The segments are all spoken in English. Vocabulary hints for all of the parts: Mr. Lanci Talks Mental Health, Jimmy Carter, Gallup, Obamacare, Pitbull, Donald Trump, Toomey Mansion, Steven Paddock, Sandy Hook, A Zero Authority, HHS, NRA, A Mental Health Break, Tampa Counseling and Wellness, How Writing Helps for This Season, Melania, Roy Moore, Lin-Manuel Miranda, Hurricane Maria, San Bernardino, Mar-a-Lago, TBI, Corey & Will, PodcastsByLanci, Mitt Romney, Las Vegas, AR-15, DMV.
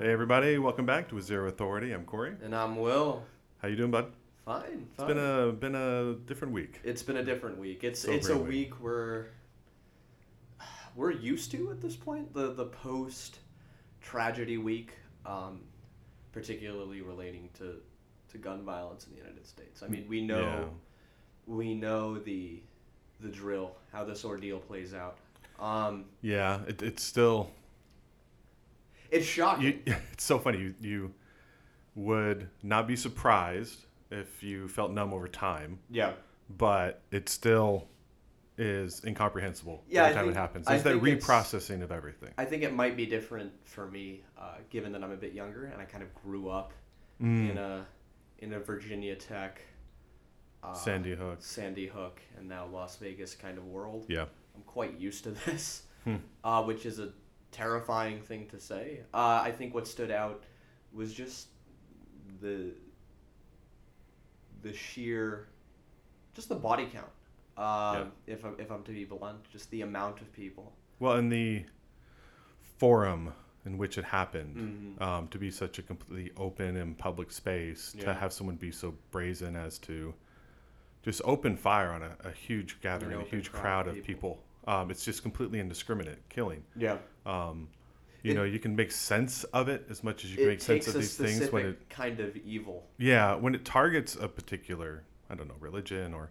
Hey everybody, welcome back to A Zero Authority. I'm Corey. And I'm Will. How you doing, bud? Fine. It's been a different week. It's been a different week. It's a week we're used to at this point. The post tragedy week, particularly relating to gun violence in the United States. I mean, we know the drill, how this ordeal plays out. It's still. It's shocking. It's so funny. You would not be surprised if you felt numb over time. Yeah. But it still is incomprehensible every time it happens. There's that reprocessing of everything. I think it might be different for me, given that I'm a bit younger and I kind of grew up in a Virginia Tech, Sandy Hook, and now Las Vegas kind of world. Yeah. I'm quite used to this, which is a terrifying thing to say. I think what stood out was just the body count. If I'm to be blunt, just the amount of people. Well, and the forum in which it happened, to be such a completely open and public space, to have someone be so brazen as to just open fire on a huge gathering, a huge crowd of people. It's just completely indiscriminate killing. Yeah. You can make sense of it as much as you can make sense of these things when it kind of evil. Yeah, when it targets a particular, I don't know, religion or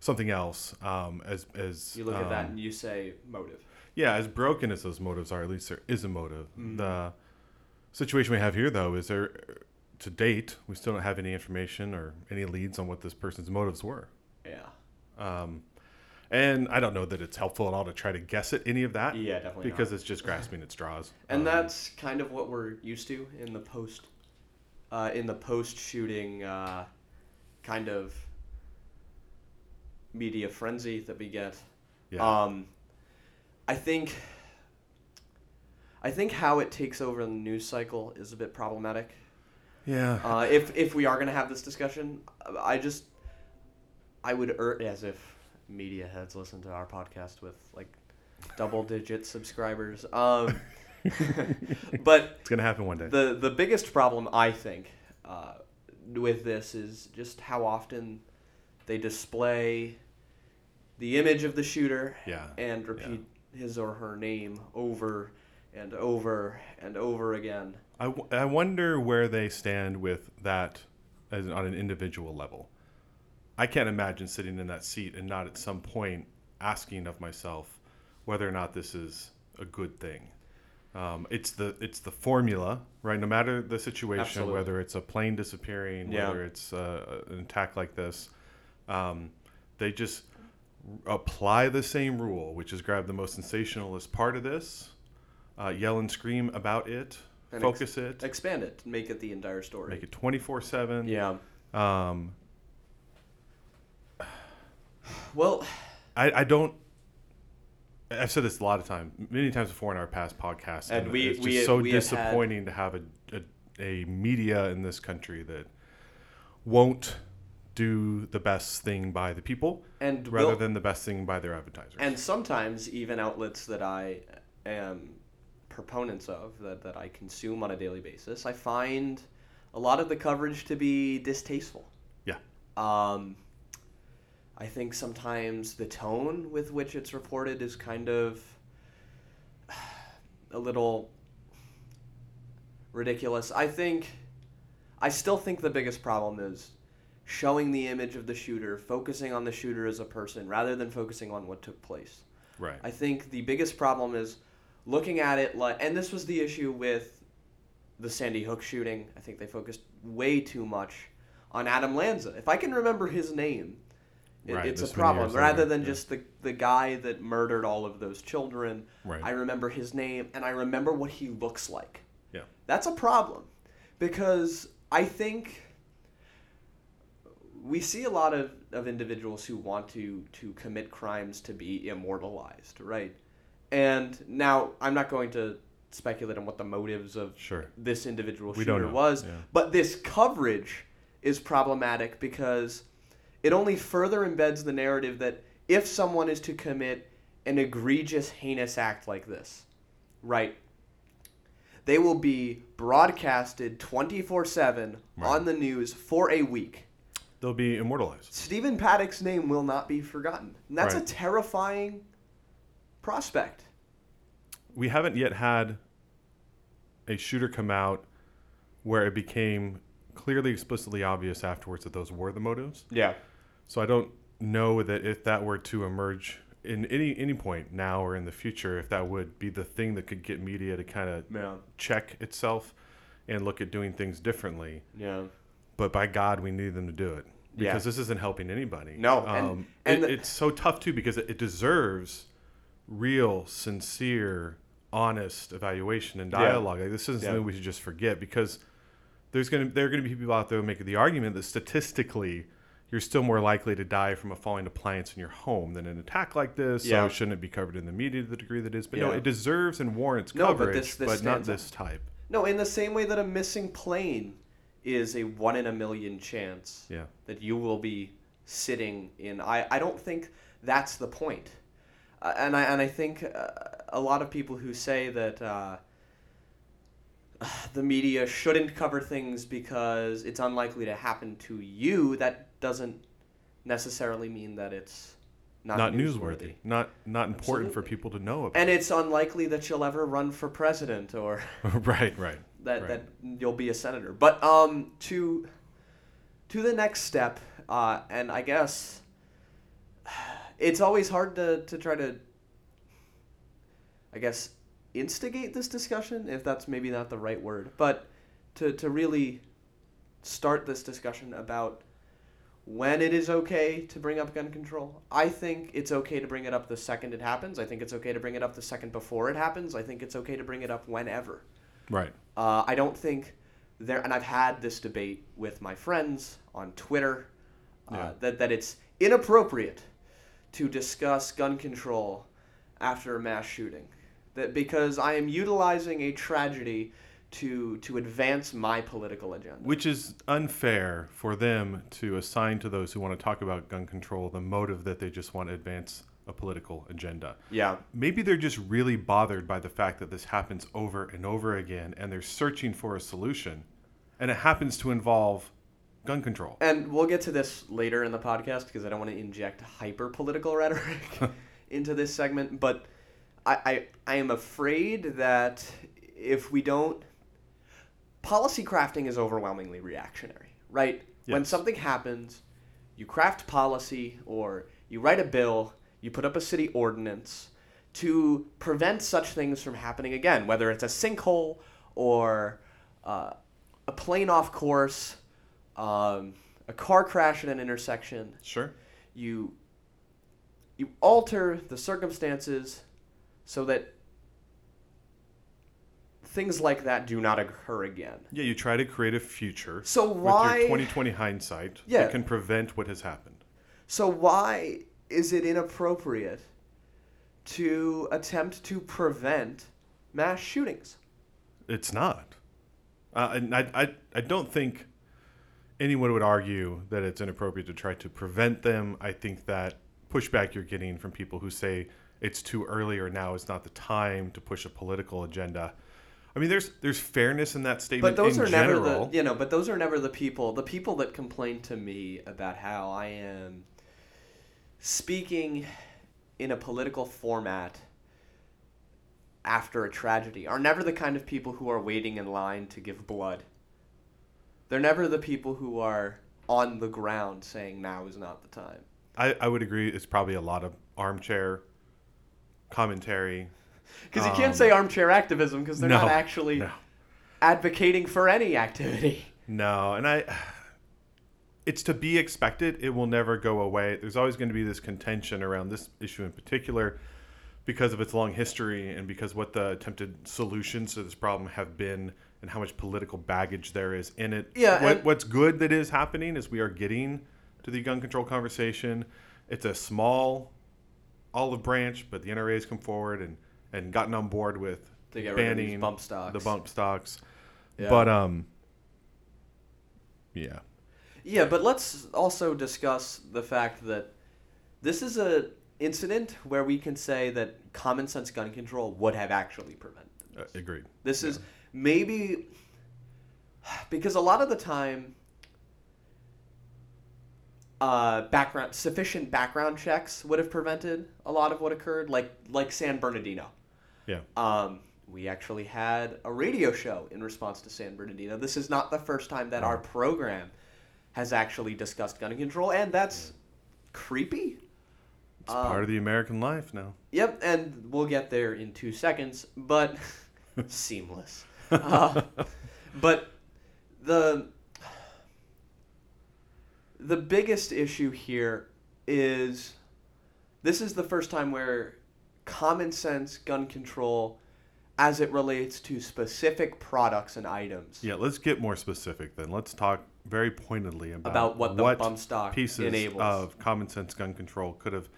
something else. You look at that and you say motive. Yeah, as broken as those motives are, at least there is a motive. Mm-hmm. The situation we have here, though, is there to date we still don't have any information or any leads on what this person's motives were. Yeah. And I don't know that it's helpful at all to try to guess at any of that. Yeah, definitely because not. It's just grasping at straws. And that's kind of what we're used to in the post shooting kind of media frenzy that we get. Yeah. I think how it takes over in the news cycle is a bit problematic. Yeah. If we are going to have this discussion, I would urge as if media heads listen to our podcast with like double-digit subscribers. But it's gonna happen one day. The biggest problem I think with this is just how often they display the image of the shooter and repeat his or her name over and over and over again. I wonder where they stand with that on an individual level. I can't imagine sitting in that seat and not at some point asking of myself whether or not this is a good thing. It's the formula, right? No matter the situation, absolutely. Whether it's a plane disappearing, whether it's an attack like this, they just apply the same rule, which is grab the most sensationalist part of this, yell and scream about it, and focus it. Expand it, make it the entire story. Make it 24/7. Yeah. Well, I've said this a lot of times, many times before in our past podcasts, and it's just so disappointing to have a media in this country that won't do the best thing by the people rather than the best thing by their advertisers. And sometimes even outlets that I am proponents of, that I consume on a daily basis, I find a lot of the coverage to be distasteful. Yeah. I think sometimes the tone with which it's reported is kind of a little ridiculous. I still think the biggest problem is showing the image of the shooter, focusing on the shooter as a person rather than focusing on what took place. Right. I think the biggest problem is looking at it like, and this was the issue with the Sandy Hook shooting. I think they focused way too much on Adam Lanza. If I can remember his name. Right, it's a problem. Rather than just the guy that murdered all of those children, right. I remember his name, and I remember what he looks like. Yeah, that's a problem because I think we see a lot of individuals who want to commit crimes to be immortalized, right? And now I'm not going to speculate on what the motives of this individual shooter was, but this coverage is problematic because it only further embeds the narrative that if someone is to commit an egregious, heinous act like this, right, They will be broadcasted 24/7 on the news for a week. They'll be immortalized. Steven Paddock's name will not be forgotten. And that's a terrifying prospect. We haven't yet had a shooter come out where it became clearly, explicitly obvious afterwards that those were the motives. Yeah. So I don't know that if that were to emerge in any point now or in the future, if that would be the thing that could get media to kind of check itself and look at doing things differently. Yeah. But by God, we need them to do it because this isn't helping anybody. No. It's so tough, too, because it deserves real, sincere, honest evaluation and dialogue. Like, this isn't something we should just forget, because there are going to be people out there making the argument that statistically you're still more likely to die from a falling appliance in your home than an attack like this. Yeah. So shouldn't it be covered in the media to the degree that it is? But no, it deserves and warrants coverage, but not this type. No, in the same way that a missing plane is a 1 in a million chance that you will be sitting in. I don't think that's the point. And I think a lot of people who say that the media shouldn't cover things because it's unlikely to happen to you, that doesn't necessarily mean that it's not newsworthy. Not important for people to know about. And it's unlikely that you'll ever run for president or that you'll be a senator. But to the next step, and I guess it's always hard to try to, I guess, instigate this discussion, if that's maybe not the right word, but to really start this discussion about when it is okay to bring up gun control. I think it's okay to bring it up the second it happens. I think it's okay to bring it up the second before it happens. I think it's okay to bring it up whenever. Right. I don't think there, and I've had this debate with my friends on Twitter, that it's inappropriate to discuss gun control after a mass shooting, that because I am utilizing a tragedy to advance my political agenda. Which is unfair for them to assign to those who want to talk about gun control the motive that they just want to advance a political agenda. Yeah. Maybe they're just really bothered by the fact that this happens over and over again, and they're searching for a solution, and it happens to involve gun control. And we'll get to this later in the podcast because I don't want to inject hyper-political rhetoric into this segment, but I am afraid that if we don't... Policy crafting is overwhelmingly reactionary, right? Yes. When something happens, you craft policy or you write a bill, you put up a city ordinance to prevent such things from happening again, whether it's a sinkhole or a plane off course, a car crash at an intersection. Sure. You alter the circumstances so that things like that do not occur again. Yeah, you try to create a future with your 2020 hindsight that can prevent what has happened. So why is it inappropriate to attempt to prevent mass shootings? It's not. And I don't think anyone would argue that it's inappropriate to try to prevent them. I think that pushback you're getting from people who say it's too early or now is not the time to push a political agenda. I mean, there's fairness in that statement. But those in are general. Never the But those are never the people. The people that complain to me about how I am speaking in a political format after a tragedy are never the kind of people who are waiting in line to give blood. They're never the people who are on the ground saying now is not the time. I would agree. It's probably a lot of armchair commentary. Because you can't say armchair activism because they're not actually advocating for any activity. No, and it's to be expected. It will never go away. There's always going to be this contention around this issue in particular because of its long history and because what the attempted solutions to this problem have been and how much political baggage there is in it. Yeah, what's good that is happening is we are getting to the gun control conversation. It's a small olive branch, but the NRA has come forward and gotten on board with banning the bump stocks. Yeah. But, Yeah, but let's also discuss the fact that this is an incident where we can say that common sense gun control would have actually prevented Agreed. This is maybe because a lot of the time sufficient background checks would have prevented a lot of what occurred, like San Bernardino. Yeah. We actually had a radio show in response to San Bernardino. This is not the first time that our program has actually discussed gun control, and that's creepy. It's part of the American life now. Yep, and we'll get there in 2 seconds, but seamless. But the biggest issue here is this is the first time where common sense gun control as it relates to specific products and items. Yeah, let's get more specific then. Let's talk very pointedly about what the bump stock pieces enables. Of common sense gun control could have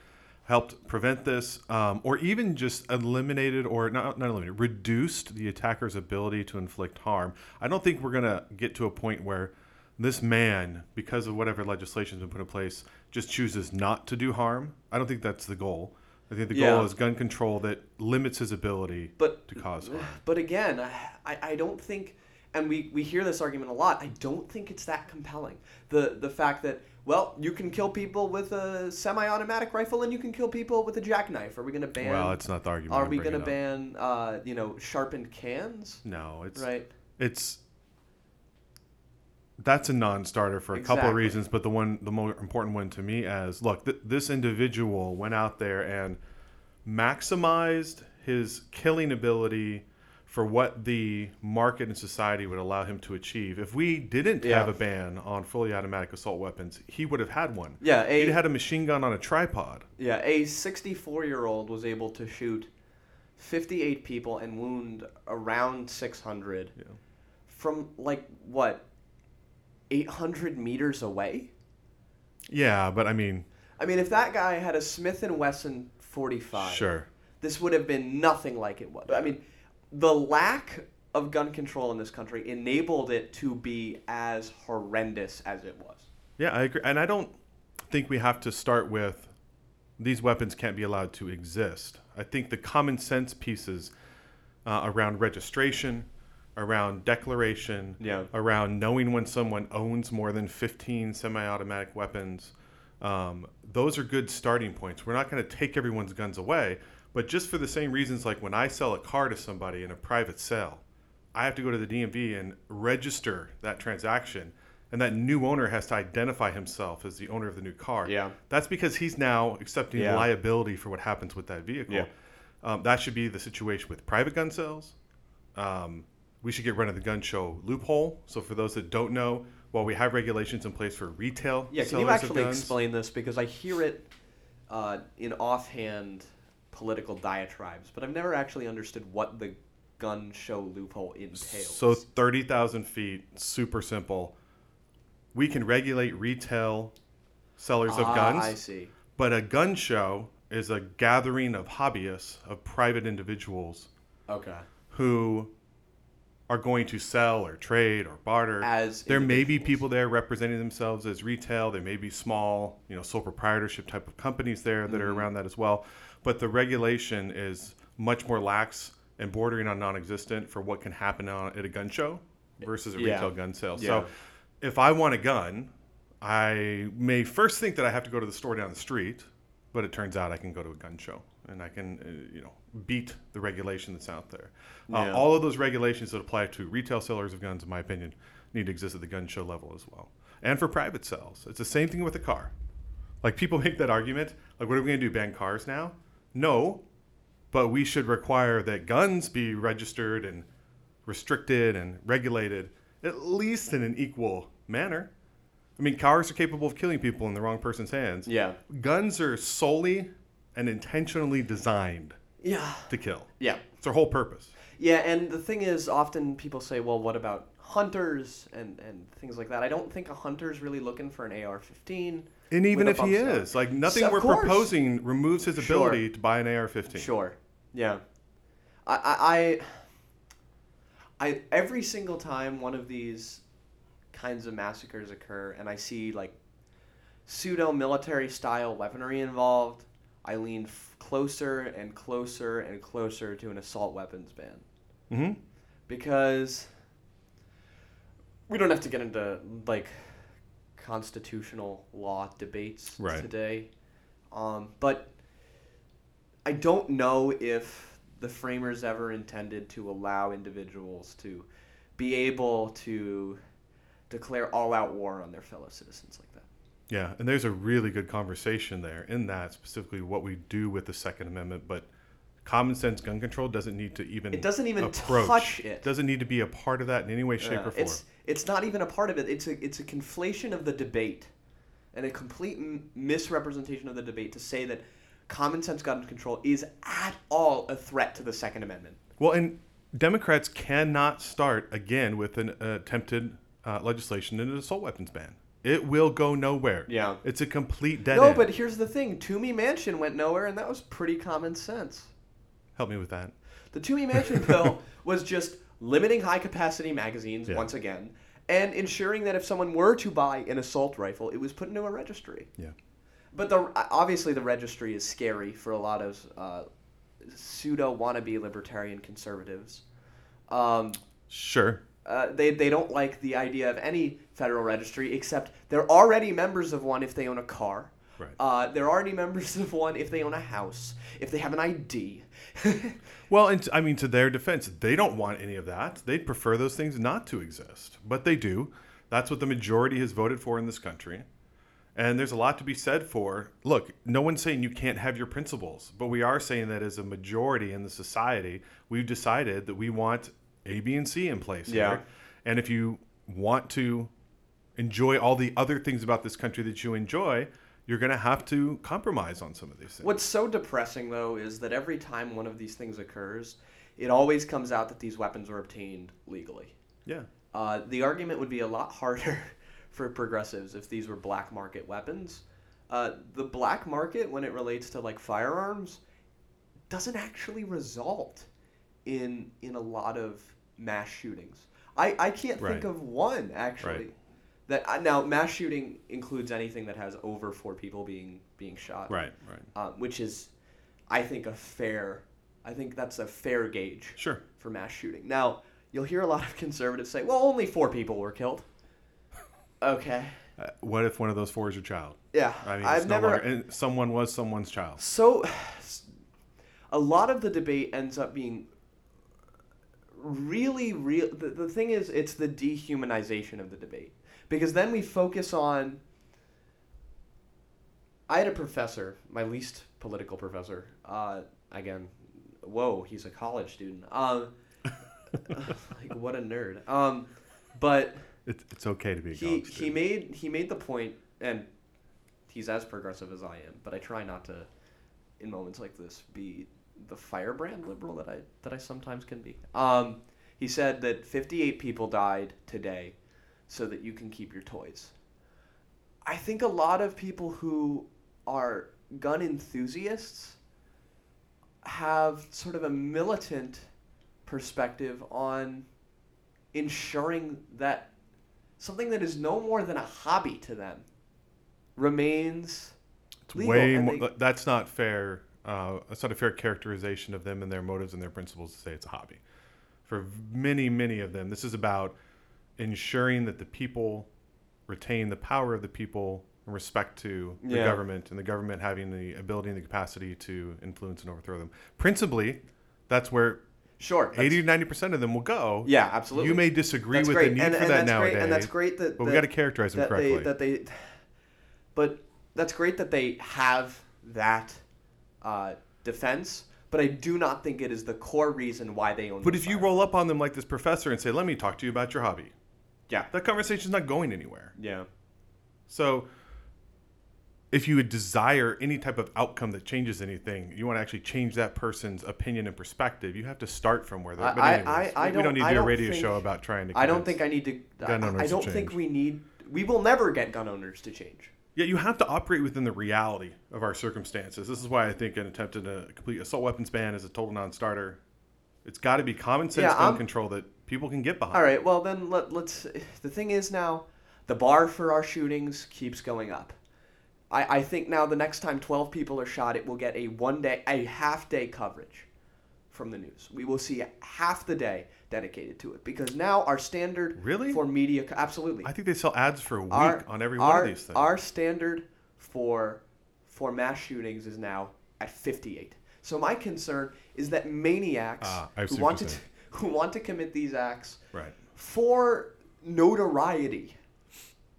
helped prevent this, or even just eliminated, or not eliminated, reduced the attacker's ability to inflict harm. I don't think we're going to get to a point where this man, because of whatever legislation has been put in place, just chooses not to do harm. I don't think that's the goal. I think the goal is gun control that limits his ability to cause harm. But again, I don't think, and we hear this argument a lot, I don't think it's that compelling. The fact that, well, you can kill people with a semi-automatic rifle and you can kill people with a jackknife. Are we going to ban... Well, it's not the argument. Are we going to ban, sharpened cans? No, it's... Right? It's... That's a non-starter for a couple of reasons, but the more important one to me is, look, this individual went out there and maximized his killing ability for what the market and society would allow him to achieve. If we didn't have a ban on fully automatic assault weapons, he would have had one. Yeah, he'd had a machine gun on a tripod. Yeah, a 64-year-old was able to shoot 58 people and wound around 600 from, 800 meters away? Yeah, but I mean, if that guy had a Smith & Wesson 45, sure, this would have been nothing like it was. I mean, the lack of gun control in this country enabled it to be as horrendous as it was. Yeah, I agree. And I don't think we have to start with these weapons can't be allowed to exist. I think the common sense pieces around registration, around declaration, around knowing when someone owns more than 15 semi-automatic weapons. Those are good starting points. We're not going to take everyone's guns away, but just for the same reasons, like when I sell a car to somebody in a private sale, I have to go to the DMV and register that transaction, and that new owner has to identify himself as the owner of the new car. Yeah. That's because he's now accepting liability for what happens with that vehicle. Yeah. That should be the situation with private gun sales. We should get rid of the gun show loophole. So for those that don't know, while we have regulations in place for retail sellers of guns. Can you actually explain this? Because I hear it in offhand political diatribes, but I've never actually understood what the gun show loophole entails. So 30,000 feet, super simple. We can regulate retail sellers of guns. I see. But a gun show is a gathering of hobbyists, of private individuals who are going to sell or trade or barter. There may be people there representing themselves as retail. There may be small, sole proprietorship type of companies there that are around that as well. But the regulation is much more lax and bordering on non-existent for what can happen at a gun show versus a retail gun sale. Yeah. So if I want a gun, I may first think that I have to go to the store down the street, but it turns out I can go to a gun show. And I can, beat the regulation that's out there. All of those regulations that apply to retail sellers of guns, in my opinion, need to exist at the gun show level as well. And for private sales. It's the same thing with a car. Like, people make that argument. Like, what are we going to do, ban cars now? No, but we should require that guns be registered and restricted and regulated, at least in an equal manner. I mean, cars are capable of killing people in the wrong person's hands. Yeah. Guns are solely... and intentionally designed to kill. Yeah. It's their whole purpose. Yeah, and the thing is, often people say, well, what about hunters and things like that? I don't think a hunter's really looking for an AR-15. And even if he is, nothing we're proposing removes his ability to buy an AR-15. Sure, yeah. I every single time one of these kinds of massacres occur and I see, pseudo-military-style weaponry involved, I lean closer and closer and closer to an assault weapons ban. Mm-hmm. Because we don't have to get into, like, constitutional law debates today. But I don't know if the framers ever intended to allow individuals to be able to declare all-out war on their fellow citizens like that. Yeah, and there's a really good conversation there in that, specifically what we do with the Second Amendment, but common sense gun control doesn't need to even approach. It doesn't even touch it. It doesn't need to be a part of that in any way, shape, or form. It's not even a part of it. It's a conflation of the debate and a complete misrepresentation of the debate to say that common sense gun control is at all a threat to the Second Amendment. Well, and Democrats cannot start again with an attempted legislation and an assault weapons ban. It will go nowhere. Yeah. It's a complete dead end. No, but here's the thing. Toomey Mansion went nowhere, and that was pretty common sense. Help me with that. The Toomey Mansion bill was just limiting high-capacity magazines once again and ensuring that if someone were to buy an assault rifle, it was put into a registry. Yeah. But obviously the registry is scary for a lot of pseudo-wannabe libertarian conservatives. Sure. They don't like the idea of any federal registry, except they're already members of one if they own a car. Right. They're already members of one if they own a house, if they have an ID. Well, and I mean, to their defense, they don't want any of that. They'd prefer those things not to exist. But they do. That's what the majority has voted for in this country. And there's a lot to be said for, look, no one's saying you can't have your principles. But we are saying that as a majority in the society, we've decided that we want A, B, and C in place here. And if you want to enjoy all the other things about this country that you enjoy, you're going to have to compromise on some of these things. What's so depressing, though, is that every time one of these things occurs, it always comes out that these weapons were obtained legally. Yeah. The argument would be a lot harder for progressives if these were black market weapons. The black market, when it relates to, like, firearms, doesn't actually result in a lot of mass shootings. I can't think of one, actually. Right. Now, mass shooting includes anything that has over 4 people being shot. Right. Which is, I think that's a fair gauge for mass shooting. Now, you'll hear a lot of conservatives say, well, only 4 people were killed. Okay. What if one of those 4 is your child? Yeah. I mean, and someone was someone's child. So, a lot of the debate ends up being really the thing is, it's the dehumanization of the debate. Because then we focus on – I had a professor, my least political professor. Again, whoa, he's a college student. Like, what a nerd. But – It's okay to be a college student. He made the point, and he's as progressive as I am, but I try not to, in moments like this, be the firebrand liberal that I sometimes can be. He said that 58 people died today so that you can keep your toys. I think a lot of people who are gun enthusiasts have sort of a militant perspective on ensuring that something that is no more than a hobby to them remains legal. That's not fair. It's not a fair characterization of them and their motives and their principles to say it's a hobby. For many, many of them, this is about ensuring that the people retain the power of the people in respect to the government, and the government having the ability and the capacity to influence and overthrow them. Principally, that's where 80 to 90% of them will go. Yeah, absolutely. You may disagree with the need for that nowadays. And that's great that... But we've got to characterize them correctly. But that's great that they have that defense. But I do not think it is the core reason why they own. But if you roll up on them like this professor and say, let me talk to you about your hobby. Yeah. That conversation's not going anywhere. Yeah. So if you would desire any type of outcome that changes anything, you want to actually change that person's opinion and perspective, you have to start from where they're. But anyways, we don't need to do a radio show about trying to. I don't think I need to. Gun owners I don't to think we need. We will never get gun owners to change. Yeah, you have to operate within the reality of our circumstances. This is why I think an attempt at a complete assault weapons ban is a total non-starter. It's got to be common sense gun control that people can get behind. All right, well then let's. The thing is now, the bar for our shootings keeps going up. I think now the next time 12 people are shot, it will get a half day coverage from the news. We will see half the day dedicated to it because now our standard for media... Absolutely. I think they sell ads for a week on every one of these things. Our standard for mass shootings is now at 58. So my concern is that maniacs who want to commit these acts for notoriety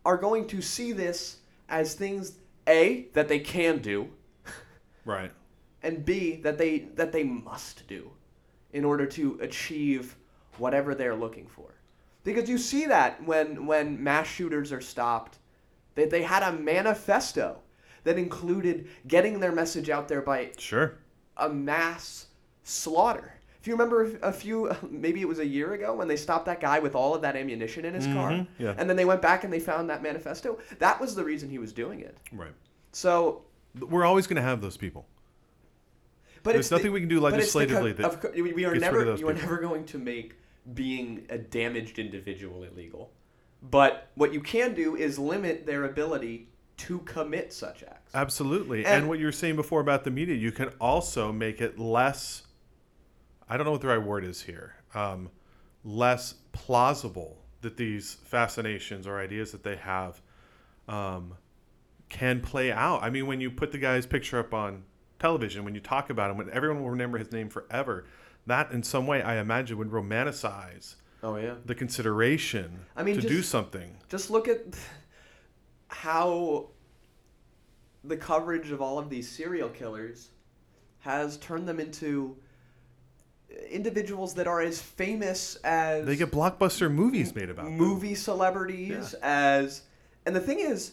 are going to see this as things, A, that they can do, right, and B, that they must do in order to achieve whatever they're looking for. Because you see that when mass shooters are stopped, they had a manifesto that included getting their message out there by a mass slaughter. If you remember maybe it was a year ago when they stopped that guy with all of that ammunition in his car, and then they went back and they found that manifesto. That was the reason he was doing it. Right. So we're always going to have those people. But there's nothing we can do legislatively you are never going to make being a damaged individual illegal. But what you can do is limit their ability to commit such acts. Absolutely. And what you were saying before about the media, you can also make it less... I don't know what the right word is here, less plausible that these fascinations or ideas that they have can play out. I mean, when you put the guy's picture up on television, when you talk about him, when everyone will remember his name forever, that in some way I imagine would romanticize the consideration do something. Just look at how the coverage of all of these serial killers has turned them into... individuals that are as famous as... They get blockbuster movies made about them. Movie celebrities as... And the thing is,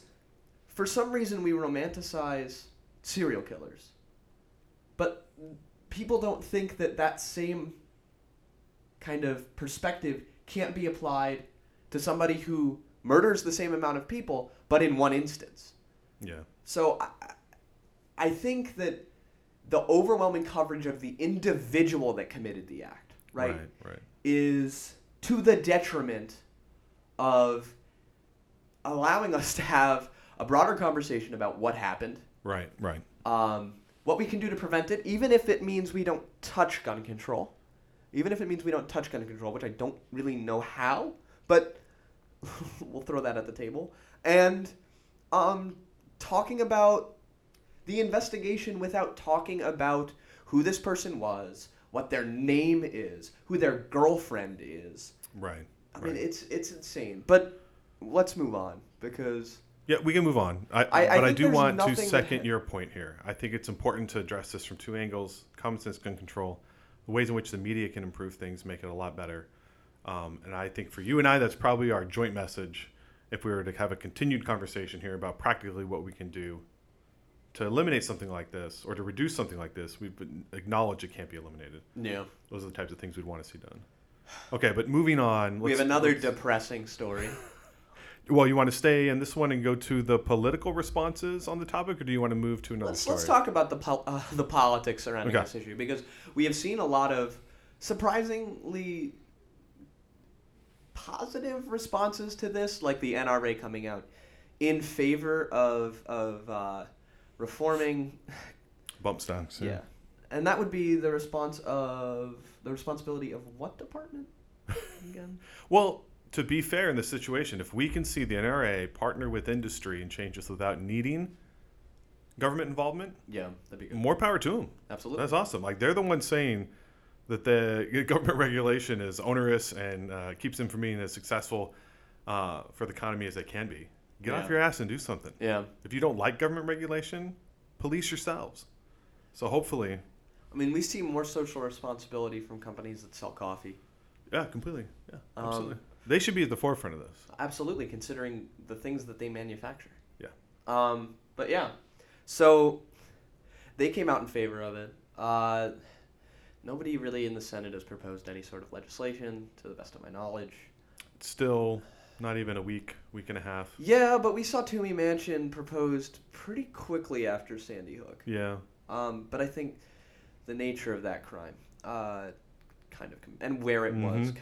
for some reason we romanticize serial killers. But people don't think that same kind of perspective can't be applied to somebody who murders the same amount of people, but in one instance. Yeah. So I think that... the overwhelming coverage of the individual that committed the act, right, is to the detriment of allowing us to have a broader conversation about what happened, right, what we can do to prevent it, even if it means we don't touch gun control, which I don't really know how, but we'll throw that at the table, and talking about the investigation without talking about who this person was, what their name is, who their girlfriend is. Right. I mean, it's insane. But let's move on because... Yeah, we can move on. But I do want to second your point here. I think it's important to address this from two angles. Common sense gun control, the ways in which the media can improve things, make it a lot better. And I think for you and I, that's probably our joint message if we were to have a continued conversation here about practically what we can do to eliminate something like this, or to reduce something like this. We've acknowledged it can't be eliminated. Yeah. Those are the types of things we'd want to see done. Okay, but moving on. We have another depressing story. Well, you want to stay in this one and go to the political responses on the topic, or do you want to move to another story? Let's talk about the politics surrounding this issue, because we have seen a lot of surprisingly positive responses to this, like the NRA coming out in favor of reforming bump stocks. Yeah. And that would be the response of the responsibility of what department again? Well, to be fair in this situation, if we can see the NRA partner with industry and change this without needing government involvement, that'd be good. More power to them. Absolutely. That's awesome. Like, they're the ones saying that the government regulation is onerous and keeps them from being as successful for the economy as they can be. Get off your ass and do something. Yeah. If you don't like government regulation, police yourselves. So hopefully... I mean, we see more social responsibility from companies that sell coffee. Yeah, completely. Yeah, absolutely. They should be at the forefront of this. Absolutely, considering the things that they manufacture. Yeah. But yeah, so they came out in favor of it. Nobody really in the Senate has proposed any sort of legislation, to the best of my knowledge. It's still... not even a week and a half. Yeah, but we saw Toomey Mansion proposed pretty quickly after Sandy Hook. Yeah. But I think the nature of that crime, and where it was,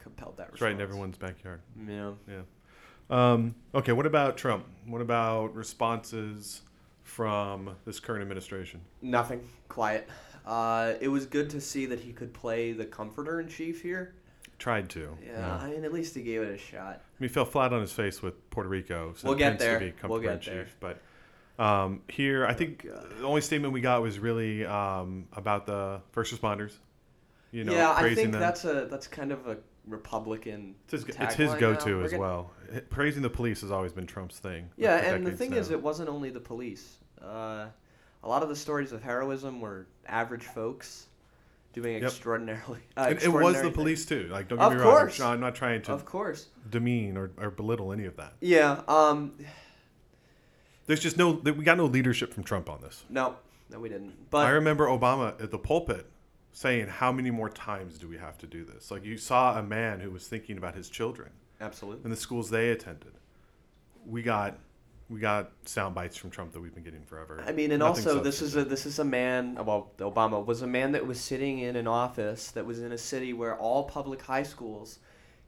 compelled that response. It's right in everyone's backyard. Yeah. Yeah. Okay, what about Trump? What about responses from this current administration? Nothing. Quiet. It was good to see that he could play the comforter in chief here. Tried to. Yeah, I mean, at least he gave it a shot. I mean, he fell flat on his face with Puerto Rico. So we'll get there. We'll get there. But here, I think the only statement we got was really about the first responders. You know, yeah, I think that's kind of a Republican. It's his go-to as well. Praising the police has always been Trump's thing. Yeah, and the thing is, it wasn't only the police. A lot of the stories of heroism were average folks doing extraordinarily. It was the police too. Like, don't get me wrong. I'm not trying to demean or belittle any of that. Yeah. There's just we got no leadership from Trump on this. No, we didn't. But I remember Obama at the pulpit saying, "How many more times do we have to do this?" Like, you saw a man who was thinking about his children. Absolutely. And the schools they attended. We got sound bites from Trump that we've been getting forever. I mean, and also this is a man. Well, Obama was a man that was sitting in an office that was in a city where all public high schools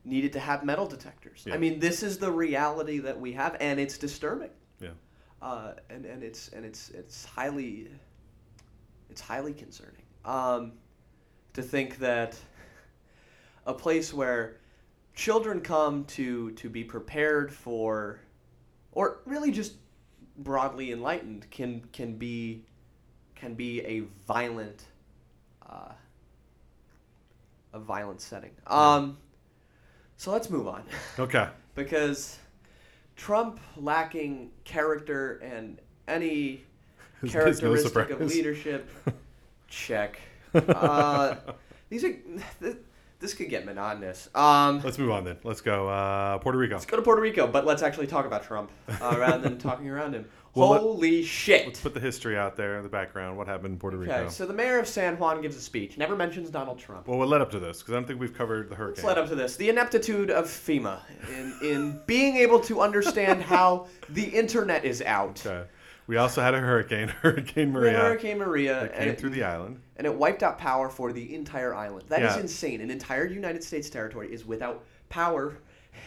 needed to have metal detectors. Yeah. I mean, this is the reality that we have, and it's disturbing. Yeah. And it's highly concerning. To think that a place where children come to be prepared for, or really just broadly enlightened, can be a violent setting. So let's move on. Okay. Because Trump lacking character and any characteristic of leadership, check. This could get monotonous. Let's move on then. Let's go Puerto Rico. Let's go to Puerto Rico, but let's actually talk about Trump rather than talking around him. Well, holy shit. Let's put the history out there in the background. What happened in Puerto Rico? Okay, so the mayor of San Juan gives a speech. Never mentions Donald Trump. Well, what led up to this? Because I don't think we've covered the hurricane. What led up to this? The ineptitude of FEMA in being able to understand how the internet is out. Okay. We also had a hurricane, Hurricane Maria. Yeah, Hurricane Maria. That came through the island. And it wiped out power for the entire island. That is insane. An entire United States territory is without power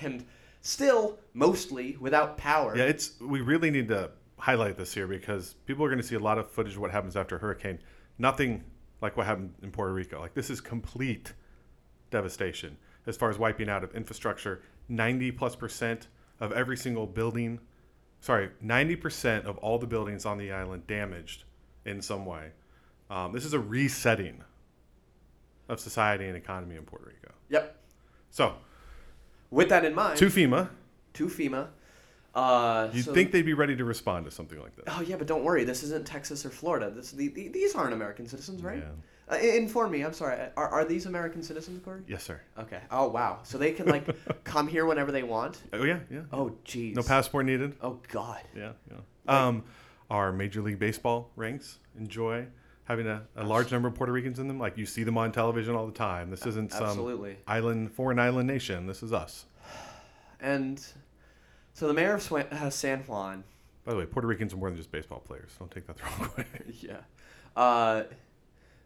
and still mostly without power. Yeah, we really need to highlight this here because people are going to see a lot of footage of what happens after a hurricane. Nothing like what happened in Puerto Rico. Like, this is complete devastation as far as wiping out of infrastructure. 90+% of every single building. 90% of all the buildings on the island damaged in some way. This is a resetting of society and economy in Puerto Rico. Yep. So, with that in mind, to FEMA. You'd think they'd be ready to respond to something like this. Oh yeah, but don't worry. This isn't Texas or Florida. These aren't American citizens, right? Yeah. Inform me. I'm sorry. Are these American citizens, Corey? Yes, sir. Okay. Oh wow. So they can come here whenever they want. Oh yeah, yeah. Oh geez. No passport needed. Oh god. Yeah, yeah. Our Major League Baseball ranks enjoy having a large number of Puerto Ricans in them. Like, you see them on television all the time. This isn't some foreign island nation. This is us. And so the mayor of San Juan. By the way, Puerto Ricans are more than just baseball players. Don't take that the wrong way. Yeah.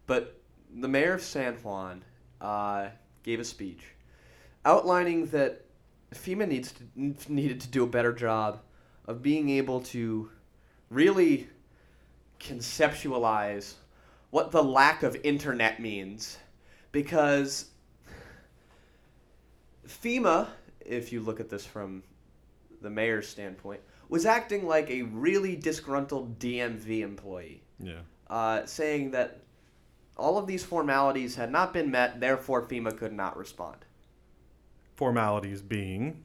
But the mayor of San Juan gave a speech outlining that FEMA needed to do a better job of being able to really conceptualize what the lack of internet means, because FEMA, if you look at this from the mayor's standpoint, was acting like a really disgruntled DMV employee. Yeah. Saying that all of these formalities had not been met, therefore FEMA could not respond. Formalities being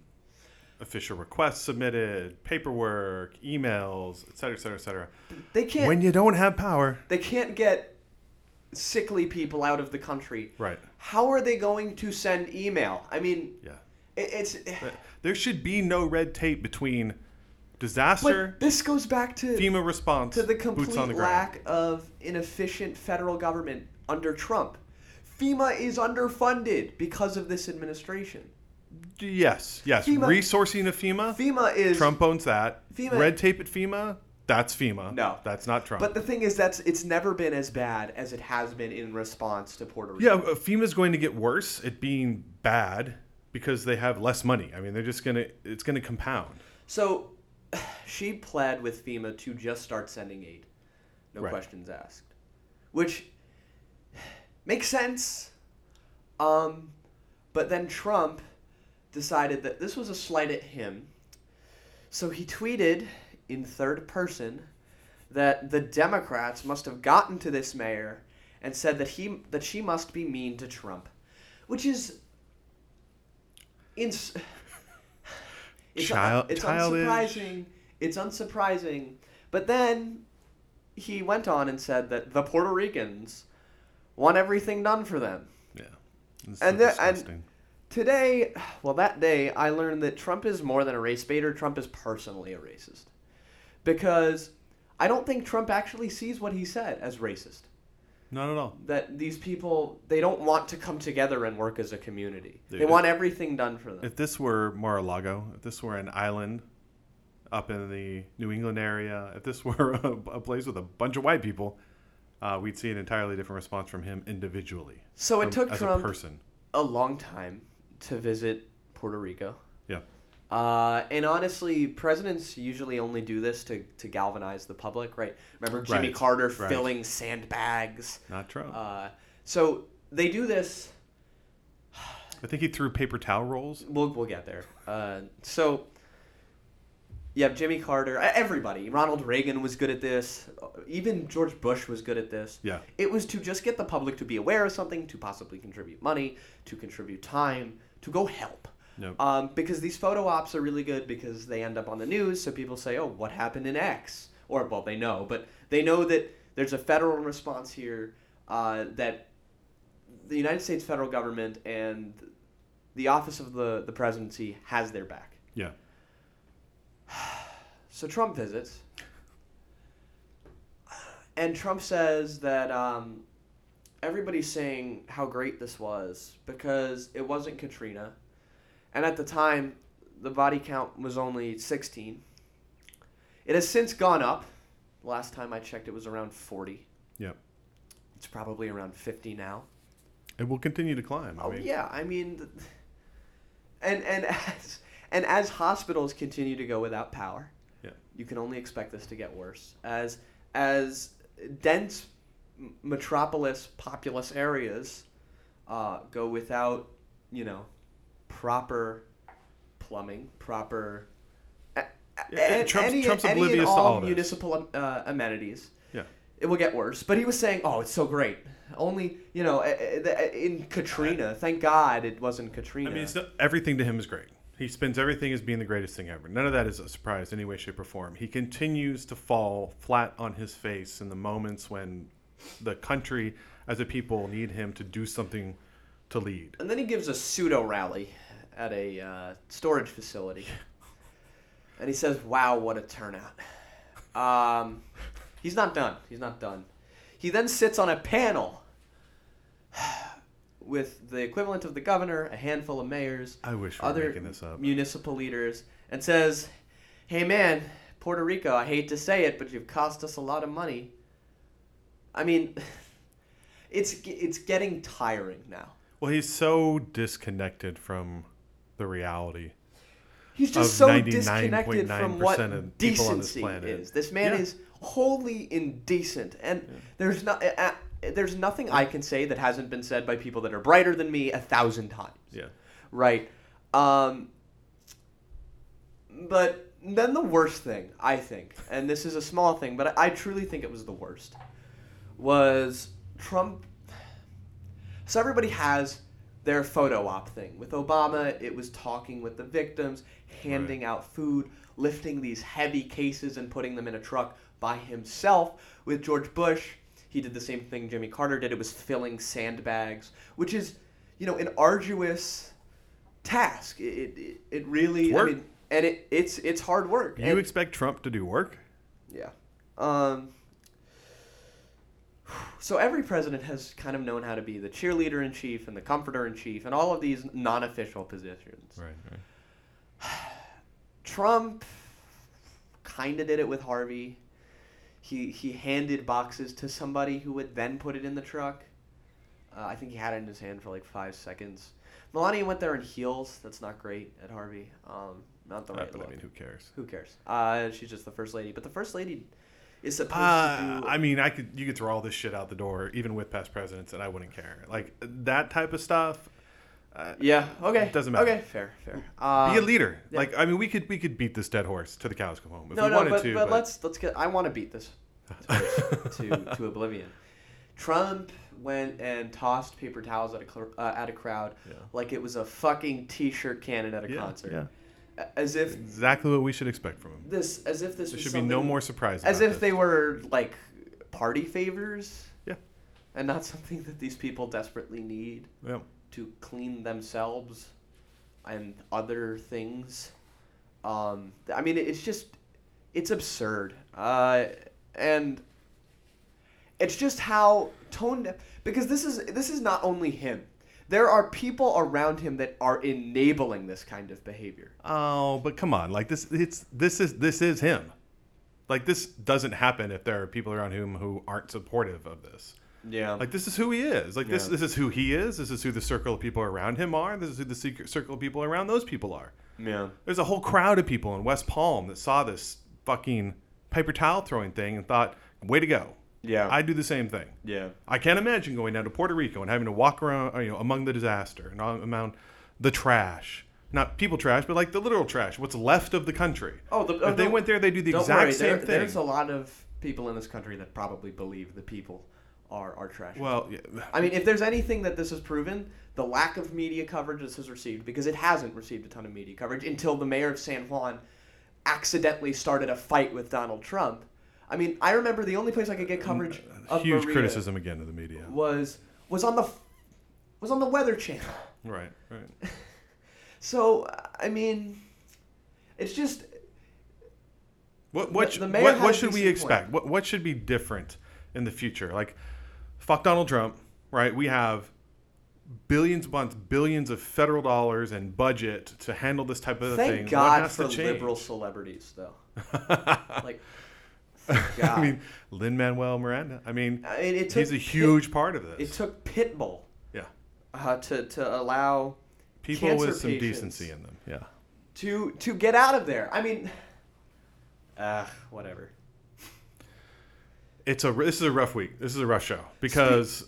official requests submitted, paperwork, emails, et cetera, et cetera, et cetera. They can't. When you don't have power. They can't get sickly people out of the country. Right. How are they going to send email? I mean, yeah. There should be no red tape between disaster. But this goes back to FEMA response to the complete lack of inefficient federal government under Trump. FEMA is underfunded because of this administration. Yes. FEMA, resourcing of FEMA. FEMA is Trump owns that. FEMA, red tape at FEMA. That's FEMA. No, that's not Trump. But the thing is, it's never been as bad as it has been in response to Puerto Rico. Yeah, FEMA's going to get worse at being bad. Because they have less money. I mean, it's going to compound. So she pled with FEMA to just start sending aid. No questions asked. Which Makes sense. But then Trump decided that this was a slight at him. So he tweeted in third person that the Democrats must have gotten to this mayor and said that she must be mean to Trump, which is unsurprising. It's unsurprising. But then he went on and said that the Puerto Ricans want everything done for them. Yeah. And today, well, that day, I learned that Trump is more than a race baiter. Trump is personally a racist. Because I don't think Trump actually sees what he said as racist. Not at all. That these people, they don't want to come together and work as a community. Dude, they want everything done for them. If this were Mar-a-Lago, if this were an island up in the New England area, if this were a place with a bunch of white people, we'd see an entirely different response from him individually. So it took Trump a long time to visit Puerto Rico. Yeah. And honestly, presidents usually only do this to galvanize the public, right? Remember Jimmy Carter filling sandbags. Not Trump. So they do this. I think he threw paper towel rolls. We'll get there. So, yeah, Jimmy Carter, everybody. Ronald Reagan was good at this. Even George Bush was good at this. Yeah. It was to just get the public to be aware of something, to possibly contribute money, to contribute time, to go help. Nope. Because these photo ops are really good because they end up on the news, so people say, oh, what happened in X? Or, well, they know, but they know that there's a federal response here, that the United States federal government and the office of the presidency has their back. Yeah. So Trump visits, and Trump says that everybody's saying how great this was because it wasn't Katrina. And at the time, the body count was only 16. It has since gone up. Last time I checked, it was around 40. Yep. It's probably around 50 now. It will continue to climb. Oh, yeah. I mean, and as hospitals continue to go without power, yeah, you can only expect this to get worse. As dense metropolis, populous areas go without, proper plumbing, proper Trump's any oblivious and all municipal amenities. Yeah, it will get worse. But he was saying, "Oh, it's so great." Only in Katrina. Thank God it wasn't Katrina. I mean, everything to him is great. He spins everything as being the greatest thing ever. None of that is a surprise in any way, shape, or form. He continues to fall flat on his face in the moments when the country, as a people, need him to do something to lead. And then he gives a pseudo rally at a storage facility. And he says, wow, what a turnout. He's not done. He's not done. He then sits on a panel with the equivalent of the governor, a handful of mayors, making this up, municipal leaders, and says, hey man, Puerto Rico, I hate to say it, but you've cost us a lot of money. I mean, it's getting tiring now. Well, he's so disconnected from the reality. He's just so disconnected from what decency is. This man is wholly indecent, and there's nothing I can say that hasn't been said by people that are brighter than me 1,000 times. Yeah, right. But then the worst thing, I think, and this is a small thing, but I truly think it was the worst, was Trump. So everybody has their photo op thing. With Obama, it was talking with the victims, handing out food, lifting these heavy cases and putting them in a truck by himself. With George Bush, he did the same thing Jimmy Carter did. It was filling sandbags, which is, an arduous task. It really, it's work. I mean, and it's hard work. You expect Trump to do work? Yeah. So every president has kind of known how to be the cheerleader-in-chief and the comforter-in-chief and all of these non-official positions. Right. Trump kind of did it with Harvey. He handed boxes to somebody who would then put it in the truck. I think he had it in his hand for 5 seconds. Melania went there in heels. That's not great at Harvey. Not the right look. But I mean, who cares? She's just the first lady. But the first lady is supposed to do. I mean, you could throw all this shit out the door, even with past presidents, and I wouldn't care. Like, that type of stuff. Yeah. Okay. It doesn't matter. Okay. Fair. Be a leader. Yeah. Like, I mean, we could beat this dead horse till the cows come home. If we wanted to, but let's get. I want to beat this to oblivion. Trump went and tossed paper towels at a crowd like it was a fucking T-shirt cannon at a concert. Yeah. As if exactly what we should expect from him. There should be no more surprises. As if they were like party favors. Yeah. And not something that these people desperately need. Yeah. To clean themselves and other things. I mean, it's just, it's absurd. And it's just how tone deaf, because this is not only him. There are people around him that are enabling this kind of behavior. Oh, but come on, like this is him. Like, this doesn't happen if there are people around him who aren't supportive of this. Yeah. Like, this is who he is. Like, this is who he is. This is who the circle of people around him are. This is who the secret circle of people around those people are. Yeah. There's a whole crowd of people in West Palm that saw this fucking paper towel throwing thing and thought, way to go. Yeah. I do the same thing. Yeah. I can't imagine going down to Puerto Rico and having to walk around, you know, among the disaster and among the trash. Not people trash, but like the literal trash. What's left of the country. Oh, if they went there, they do the exact same thing. There's a lot of people in this country that probably believe the people are trash. Well, yeah. I mean, if there's anything that this has proven, the lack of media coverage this has received, because it hasn't received a ton of media coverage until the mayor of San Juan accidentally started a fight with Donald Trump. I mean, I remember the only place I could get coverage of huge Maria criticism again to the media was on the Weather Channel. Right. So, I mean, it's just what should we expect? What should be different in the future? Like, fuck Donald Trump, right? We have billions of federal dollars and budget to handle this type of thing. Thank God for liberal celebrities, though. Like, God. I mean, Lin-Manuel Miranda. I mean he's a huge part of this. It took Pitbull to allow people with some decency in them to get out of there. I mean, whatever. This is a rough week. This is a rough show because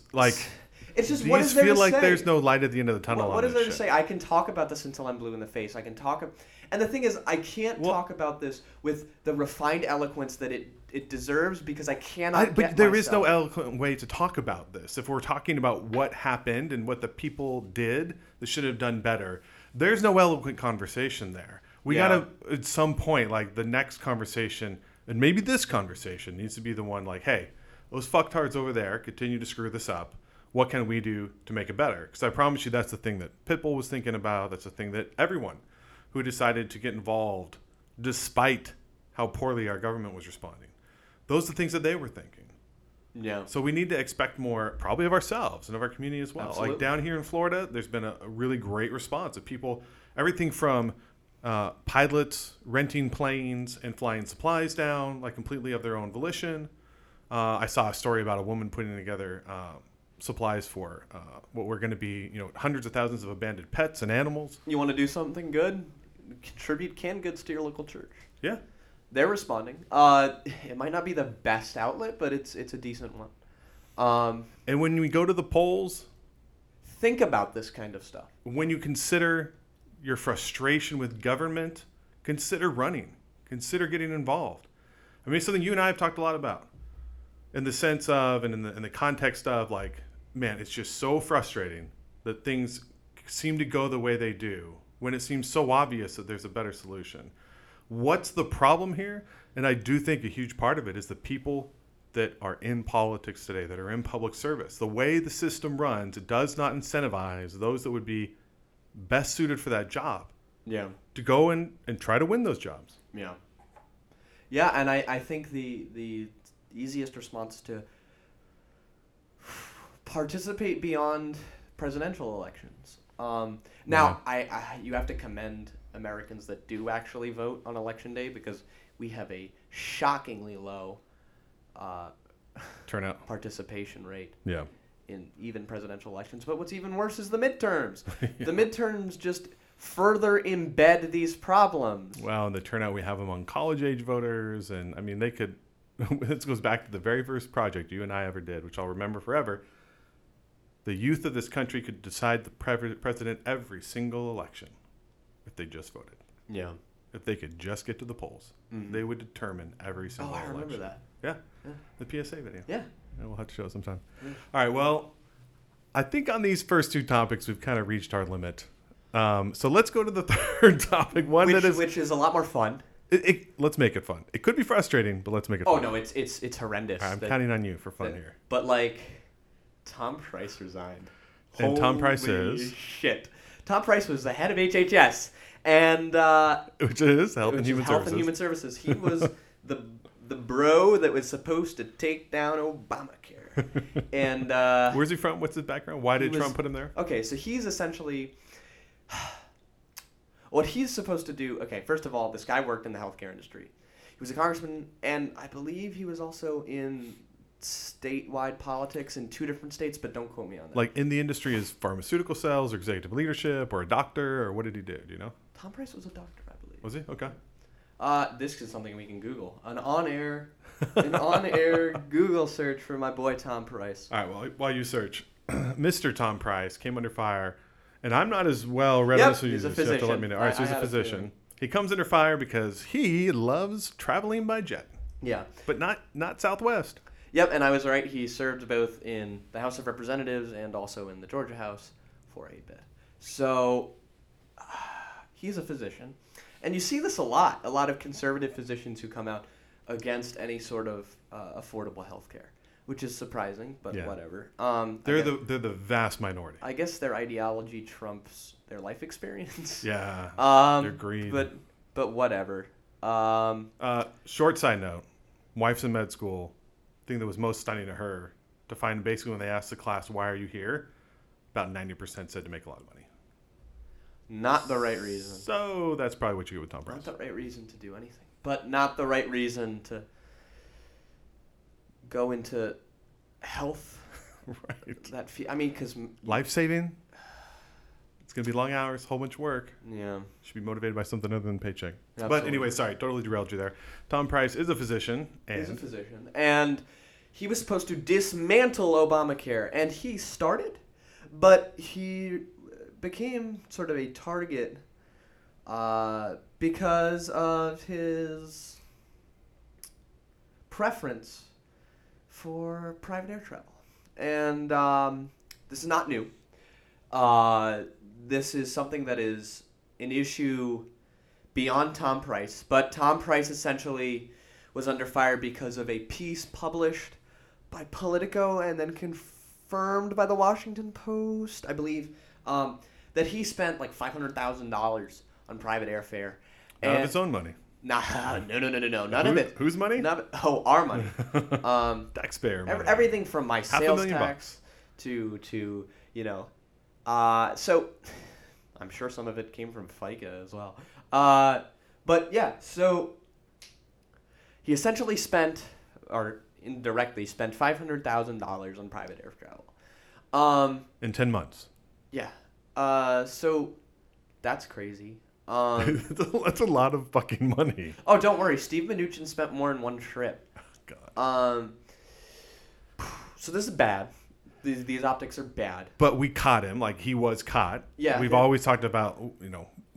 it's just, what is there to say? There's no light at the end of the tunnel. What is there to say? I can talk about this until I'm blue in the face. I can talk, and the thing is, I can't talk about this with the refined eloquence that it deserves because I cannot. But there is no eloquent way to talk about this. If we're talking about what happened and what the people did that should have done better, there's no eloquent conversation there. We gotta at some point, like the next conversation. And maybe this conversation needs to be the one like, hey, those fucktards over there continue to screw this up. What can we do to make it better? Because I promise you that's the thing that Pitbull was thinking about. That's the thing that everyone who decided to get involved despite how poorly our government was responding. Those are the things that they were thinking. Yeah. So we need to expect more probably of ourselves and of our community as well. Absolutely. Like down here in Florida, there's been a really great response of people, everything from pilots renting planes and flying supplies down, like completely of their own volition. I saw a story about a woman putting together supplies for what were going to be, you know, hundreds of thousands of abandoned pets and animals. You want to do something good? Contribute canned goods to your local church. Yeah, they're responding. It might not be the best outlet, but it's a decent one. And when we go to the polls, think about this kind of stuff. When you consider your frustration with government, consider running. Consider getting involved. I mean, it's something you and I have talked a lot about in the sense of and in the context of, like, man, it's just so frustrating that things seem to go the way they do when it seems so obvious that there's a better solution. What's the problem here? And I do think a huge part of it is the people that are in politics today, that are in public service. The way the system runs, it does not incentivize those that would be best suited for that job to go and try to win those jobs. And I think the easiest response to participate beyond presidential elections. You have to commend Americans that do actually vote on election day, because we have a shockingly low turnout participation rate in even presidential elections. But what's even worse is the midterms. The midterms just further embed these problems. Well, and the turnout we have among college age voters, and I mean, they could this goes back to the very first project you and I ever did, which I'll remember forever. The youth of this country could decide the president every single election if they just voted. Yeah. If they could just get to the polls, mm-hmm. they would determine every single election. Oh, I remember election. That. Yeah. The PSA video. Yeah. And we'll have to show it sometime. Yeah. All right, well, I think on these first two topics, we've kind of reached our limit. So let's go to the third topic. Which is a lot more fun. Let's make it fun. It could be frustrating, but let's make it fun. Oh, no, it's horrendous. Right, I'm counting on you for fun here. But, Tom Price resigned. And holy Tom Price is? Shit. Tom Price was the head of HHS. And which is Health and Human Services. Health and Human Services. He was the bro that was supposed to take down Obamacare. And where's he from? What's his background? Why did Trump put him there? Okay, so he's essentially what he's supposed to do. Okay, first of all, this guy worked in the healthcare industry. He was a congressman, and I believe he was also in statewide politics in two different states, but don't quote me on that. Like in the industry is pharmaceutical sales or executive leadership or a doctor, or what did he do? Do you know? Tom Price was a doctor, I believe. Was he? Okay. This is something we can Google. An on-air Google search for my boy Tom Price. All right, well, while you search, Mr. Tom Price came under fire, and I'm not as well read on this. He's a physician. You have to let me know. All right, so he's a physician. He comes under fire because he loves traveling by jet. Yeah. But not Southwest. Yep, and I was right. He served both in the House of Representatives and also in the Georgia House for a bit. So he's a physician. And you see this a lot of conservative physicians who come out against any sort of affordable health care, which is surprising, but whatever. They're the vast minority. I guess their ideology trumps their life experience. Yeah, their greed. But whatever. Short side note, wife's in med school. Thing that was most stunning to her to find basically when they asked the class, why are you here? About 90% said to make a lot of money. Not the right reason. So that's probably what you get with Tom Price. Not the right reason to do anything. But not the right reason to go into health. Right. Because life saving. It's going to be long hours, whole bunch of work. Yeah. Should be motivated by something other than paycheck. Absolutely. But anyway, sorry, totally derailed you there. Tom Price is a physician. He's a physician. And he was supposed to dismantle Obamacare. And he started, but he became sort of a target because of his preference for private air travel. And this is not new. This is something that is an issue beyond Tom Price, but Tom Price essentially was under fire because of a piece published by Politico and then confirmed by the Washington Post, I believe, that he spent $500,000 on private airfare. Out of his own money. No, none of it. Whose money? Our money. Taxpayer money. Everything from my sales tax to. So I'm sure some of it came from FICA as well. So he essentially indirectly spent $500,000 on private air travel. In 10 months. Yeah. So that's crazy. That's a lot of fucking money. Oh, don't worry. Steve Mnuchin spent more in one trip. Oh, God. So this is bad. These optics are bad. But we caught him. He was caught. Yeah. We've always talked about,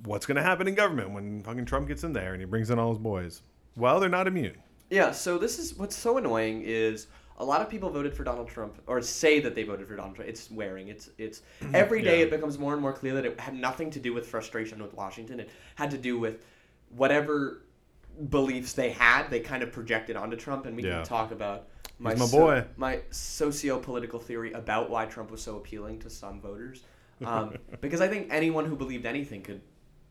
what's going to happen in government when fucking Trump gets in there and he brings in all his boys. Well, they're not immune. Yeah. So this is what's so annoying is a lot of people voted for Donald Trump or say that they voted for Donald Trump. It's wearing. It's every day it becomes more and more clear that it had nothing to do with frustration with Washington. It had to do with whatever beliefs they had. They kind of projected onto Trump, and we can talk about my boy. My socio-political theory about why Trump was so appealing to some voters. Because I think anyone who believed anything could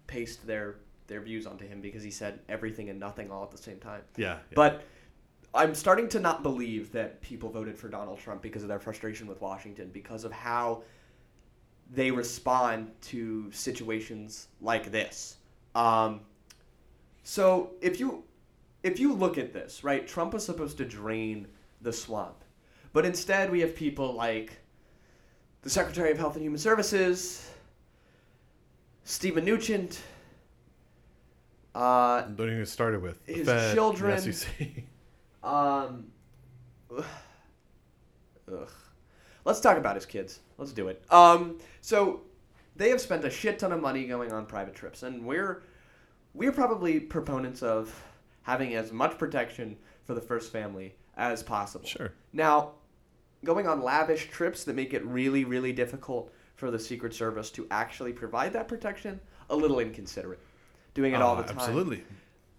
paste their views onto him because he said everything and nothing all at the same time. Yeah. But I'm starting to not believe that people voted for Donald Trump because of their frustration with Washington, because of how they respond to situations like this. So if you look at this, right, Trump was supposed to drain the swamp. But instead we have people like the Secretary of Health and Human Services, Steve Mnuchin, don't even get started with his children, the SEC. Let's talk about his kids. Let's do it. So they have spent a shit ton of money going on private trips, and we're probably proponents of having as much protection for the first family as possible. Sure. Now, going on lavish trips that make it really, really difficult for the Secret Service to actually provide that protection, a little inconsiderate. Doing it all the time. Absolutely.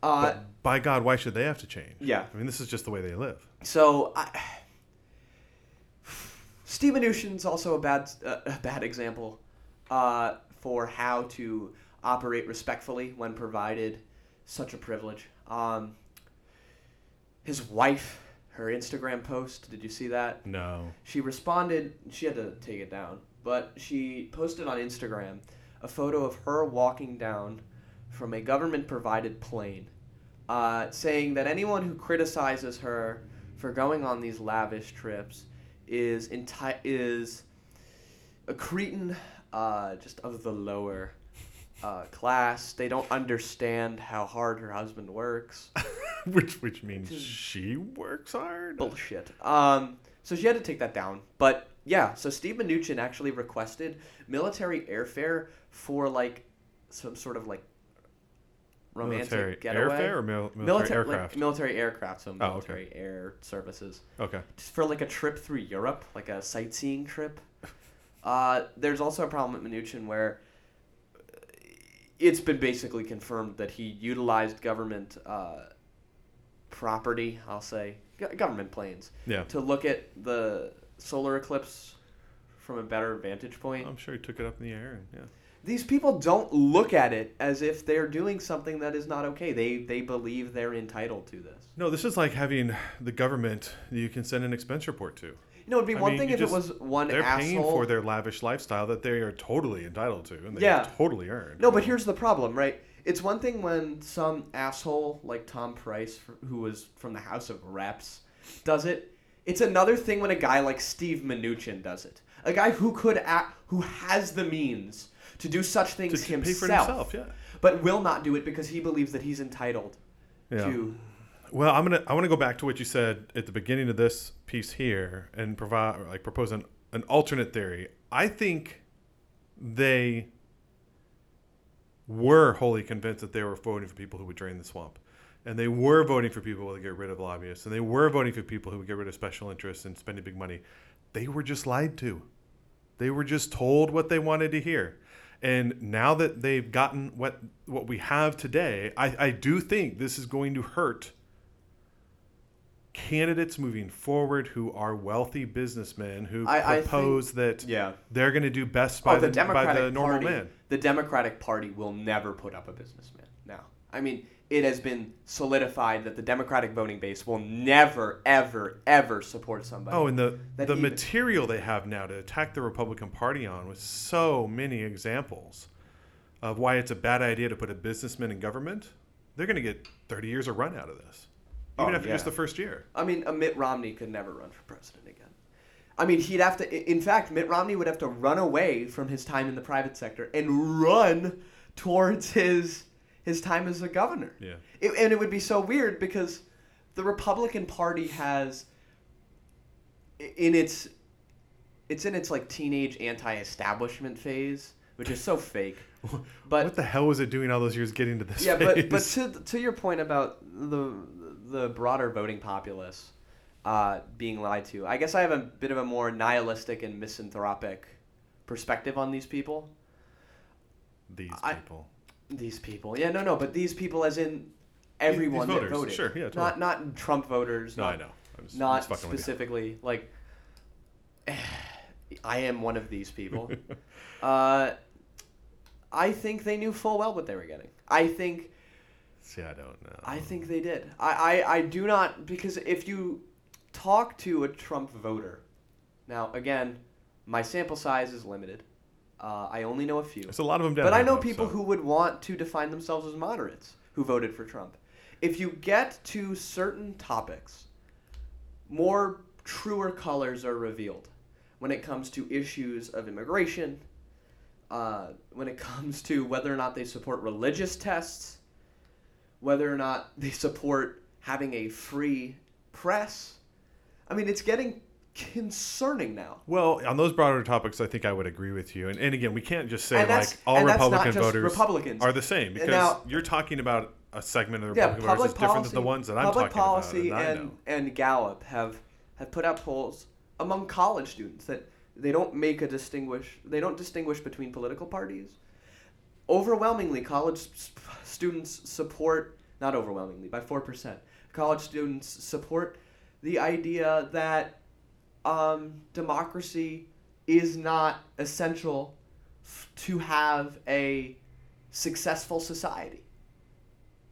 But by God, why should they have to change? Yeah. I mean, this is just the way they live. So, Steve Mnuchin's also a bad example for how to operate respectfully when provided such a privilege. His wife, her Instagram post, did you see that? No. She responded, she had to take it down, but she posted on Instagram a photo of her walking down from a government-provided plane, saying that anyone who criticizes her for going on these lavish trips is a cretin, just of the lower class. They don't understand how hard her husband works. Which means she works hard? Bullshit. So she had to take that down. But yeah, so Steve Mnuchin actually requested military airfare for like some sort of like romantic military getaway. Airfare or military aircraft? Like military aircraft, so military air services. Okay. Just for like a trip through Europe, like a sightseeing trip. There's also a problem at Mnuchin where it's been basically confirmed that he utilized government property, I'll say, government planes, to look at the solar eclipse from a better vantage point. I'm sure he took it up in the air. And, yeah. These people don't look at it as if they're doing something that is not okay. They believe they're entitled to this. No, this is like having the government that you can send an expense report to. You know, it would be one thing if it was one asshole. They're paying for their lavish lifestyle that they are totally entitled to and they totally earned. No, but here's the problem, right? It's one thing when some asshole like Tom Price, who was from the House of Reps, does it. It's another thing when a guy like Steve Mnuchin does it. A guy who has the means to do such things himself, pay for himself, but will not do it because he believes that he's entitled to. Well, I want to go back to what you said at the beginning of this piece here and propose an alternate theory. I think they were wholly convinced that they were voting for people who would drain the swamp, and they were voting for people who would get rid of lobbyists, and they were voting for people who would get rid of special interests and spending big money. They were just lied to. They were just told what they wanted to hear. And now that they've gotten what we have today, I do think this is going to hurt candidates moving forward who are wealthy businessmen who propose that they're going to do best by the normal man. The Democratic Party will never put up a businessman now. I mean, it has been solidified that the Democratic voting base will never, ever, ever support somebody. Oh, and the material they have now to attack the Republican Party on with so many examples of why it's a bad idea to put a businessman in government, they're going to get 30 years of run out of this. Even after just the first year. I mean, Mitt Romney could never run for president again. I mean, he'd have to – in fact, Mitt Romney would have to run away from his time in the private sector and run towards his time as a governor. Yeah. And it would be so weird because the Republican Party has in its like teenage anti-establishment phase, which is so fake. But what the hell was it doing all those years getting to this phase? But to your point about the broader voting populace being lied to, I guess I have a bit of a more nihilistic and misanthropic perspective on these people. These people. Yeah, no, but these people as in everyone that voted. Sure, yeah, totally. Not Trump voters. No, I know. Not specifically. Like, I am one of these people. I think they knew full well what they were getting. I think... See, I don't know. I think they did. I do not... Because if you talk to a Trump voter... Now, again, my sample size is limited. I only know a few. There's a lot of them down there. But I know people who would want to define themselves as moderates who voted for Trump. If you get to certain topics, more truer colors are revealed when it comes to issues of immigration, when it comes to whether or not they support religious tests, whether or not they support having a free press. I mean, it's getting concerning now. Well, on those broader topics, I think I would agree with you. And again, we can't just say like all Republican voters are the same, because now, you're talking about a segment of the Republican voters is different than the ones that I'm talking about. Public policy and Gallup have put out polls among college students that they don't distinguish between political parties. Overwhelmingly, college students support, not overwhelmingly, by 4%. College students support the idea that democracy is not essential to have a successful society.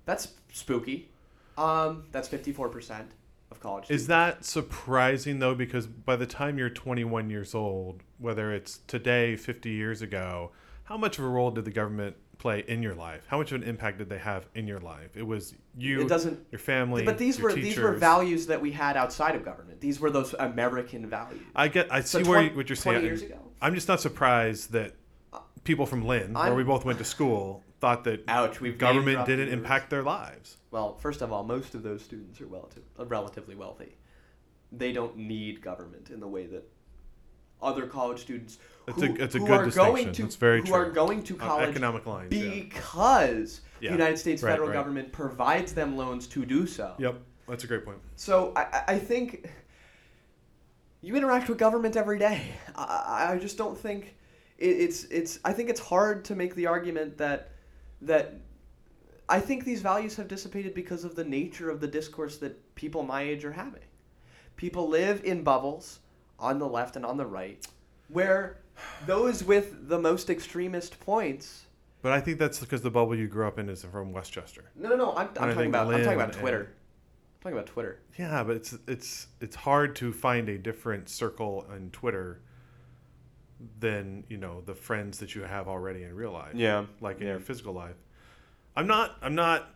That's spooky. That's 54% of college students. Is that surprising, though? Because by the time you're 21 years old, whether it's today, 50 years ago, how much of a role did the government play in your life? How much of an impact did they have in your life? It was you, your family, but these were values that we had outside of government. These were those American values. What you're saying. 20 years ago. I'm just not surprised that people from Lynn, where we both went to school, thought that government didn't impact their lives. Well, first of all, most of those students are relatively wealthy. They don't need government in the way that other college students are going to college economic lines, because the United States federal government provides them loans to do so. Yep, that's a great point. So I think you interact with government every day. I just don't think it's. I think it's hard to make the argument that I think these values have dissipated because of the nature of the discourse that people my age are having. People live in bubbles on the left and on the right, where those with the most extremist points. But I think that's because the bubble you grew up in is from Westchester. No. I'm talking about Twitter. I'm talking about Twitter. Yeah, but it's hard to find a different circle on Twitter than the friends that you have already in real life. Yeah, like in your physical life. I'm not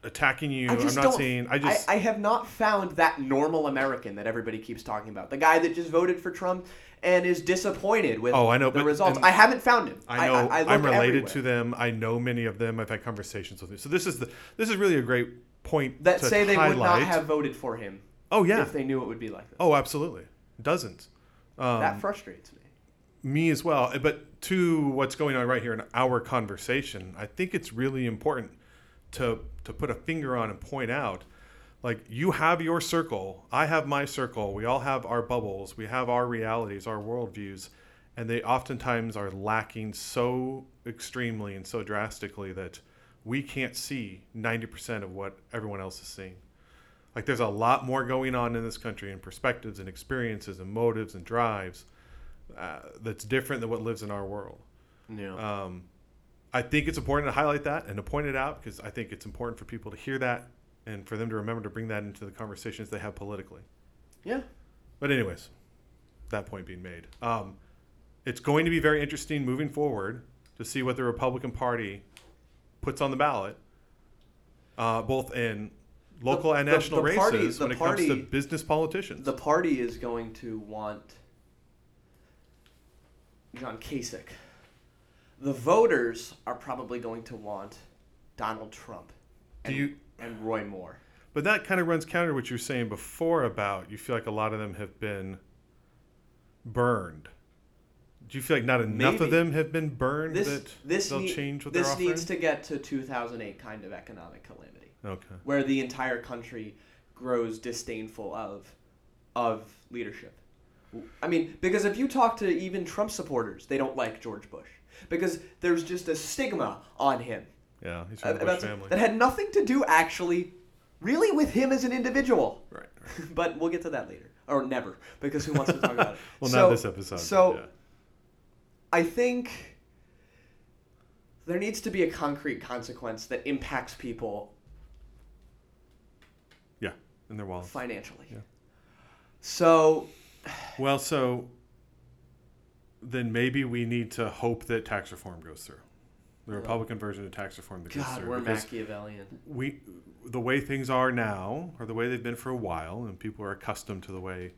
attacking you. I have not found that normal American that everybody keeps talking about. The guy that just voted for Trump and is disappointed with the results. I haven't found him. I know. I'm related to them. I know many of them. I've had conversations with them. So this is really a great point to highlight. That say they would not have voted for him. Oh yeah. If they knew it would be like this. Oh, absolutely. Dozens. That frustrates me. Me as well. But to what's going on right here in our conversation, I think it's really important to put a finger on and point out, like, you have your circle, I have my circle, we all have our bubbles, we have our realities, our worldviews, and they oftentimes are lacking so extremely and so drastically that we can't see 90% of what everyone else is seeing. Like, there's a lot more going on in this country, and perspectives and experiences and motives and drives that's different than what lives in our world. Yeah. I think it's important to highlight that and to point it out, because I think it's important for people to hear that and for them to remember to bring that into the conversations they have politically. Yeah. But anyways, that point being made, it's going to be very interesting moving forward to see what the Republican Party puts on the ballot, both in local and national races when it comes to business politicians. The party is going to want John Kasich. The voters are probably going to want Donald Trump and Roy Moore. But that kind of runs counter to what you were saying before about you feel like a lot of them have been burned. Do you feel like not enough of them have been burned change what they're offering? This needs to get to 2008 kind of economic calamity. Okay. Where the entire country grows disdainful of leadership. I mean, because if you talk to even Trump supporters, they don't like George Bush. Because there's just a stigma on him. Yeah, he's from the Bush family. That had nothing to do, actually, really with him as an individual. Right. But we'll get to that later. Or never, because who wants to talk about it? Well, not this episode. So, yeah. I think there needs to be a concrete consequence that impacts people. Yeah, in their wallets. Financially. Yeah. So... Well, so... Then maybe we need to hope that tax reform goes through. The Republican version of tax reform that goes through. God, we're Machiavellian. The way things are now, or the way they've been for a while, and people are accustomed to the way,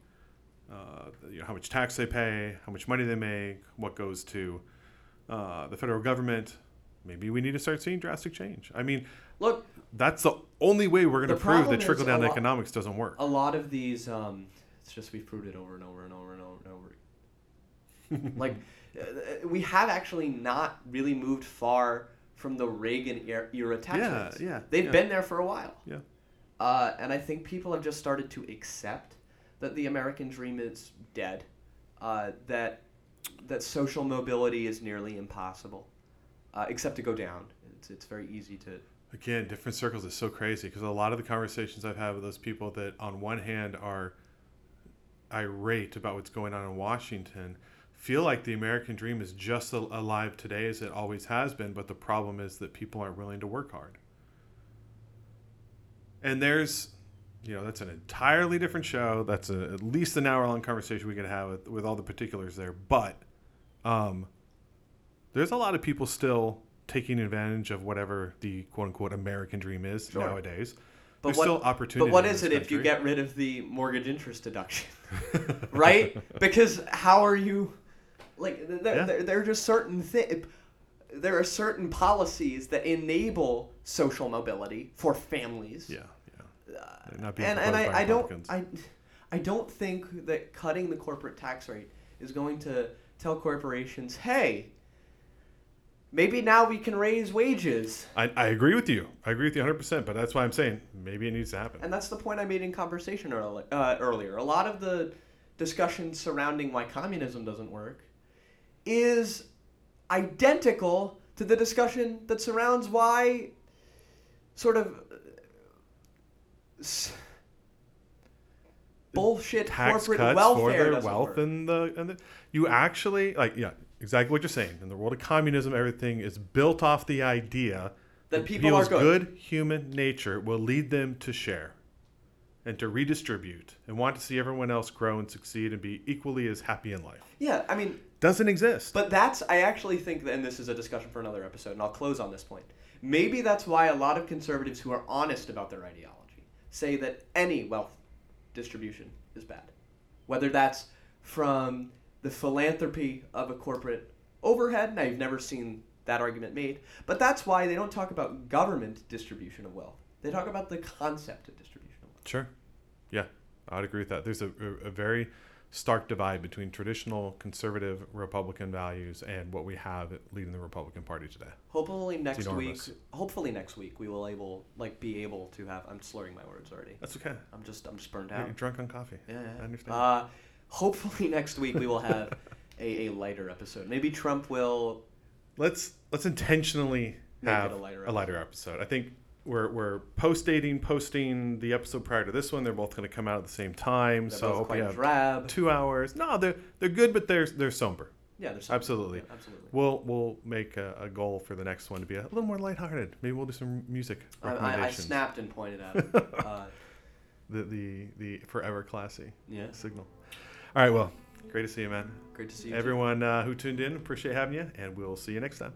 how much tax they pay, how much money they make, what goes to the federal government, maybe we need to start seeing drastic change. I mean, look, that's the only way we're going to prove that trickle-down economics doesn't work. A lot of these, it's just we've proved it over and over and over and over and over. Like, we have actually not really moved far from the Reagan era tax rates. Yeah, they've been there for a while. Yeah. And I think people have just started to accept that the American dream is dead, that social mobility is nearly impossible, except to go down. It's very easy to... Again, different circles is so crazy, because a lot of the conversations I've had with those people that on one hand are irate about what's going on in Washington feel like the American dream is just alive today as it always has been, but the problem is that people aren't willing to work hard. And there's... You know, that's an entirely different show. That's at least an hour-long conversation we could have with all the particulars there. But there's a lot of people still taking advantage of whatever the quote-unquote American dream is nowadays. But there's still opportunity. But what is it if you get rid of the mortgage interest deduction? Right? Because how are you – like there are just certain things – there are certain policies that enable social mobility for families. Yeah. I don't think that cutting the corporate tax rate is going to tell corporations, hey, maybe now we can raise wages. I agree with you. I agree with you 100%, but that's why I'm saying maybe it needs to happen. And that's the point I made in conversation earlier. A lot of the discussion surrounding why communism doesn't work is identical to the discussion that surrounds why sort of... bullshit tax corporate cuts welfare for their wealth and you actually exactly what you're saying. In the world of communism, everything is built off the idea that people's are good human nature will lead them to share and to redistribute and want to see everyone else grow and succeed and be equally as happy in life. Yeah, I mean, doesn't exist. But that's I actually think that, and this is a discussion for another episode, and I'll close on this point. Maybe that's why a lot of conservatives who are honest about their ideology say that any wealth distribution is bad, whether that's from the philanthropy of a corporate overhead. Now, you've never seen that argument made, but that's why they don't talk about government distribution of wealth. They talk about the concept of distribution of wealth. Sure. Yeah, I would agree with that. There's a very stark divide between traditional conservative Republican values and what we have leading the Republican Party today. Hopefully next week we will be able to have. I'm slurring my words already. That's okay. I'm just burned out. You're drunk on coffee. Yeah. I understand. Hopefully next week we will have a lighter episode. Maybe Trump will. Let's intentionally have a lighter episode. I think we're posting the episode prior to this one. They're both going to come out at the same time. They're so quite drab. 2 hours. No, they're good, but they're somber. Yeah, they're somber. Absolutely. Yeah, absolutely. We'll make a goal for the next one to be a little more lighthearted. Maybe we'll do some music recommendations. I snapped and pointed at it. The forever classy signal. All right, well, great to see you, man. Great to see you, everyone who tuned in. Appreciate having you, and we'll see you next time.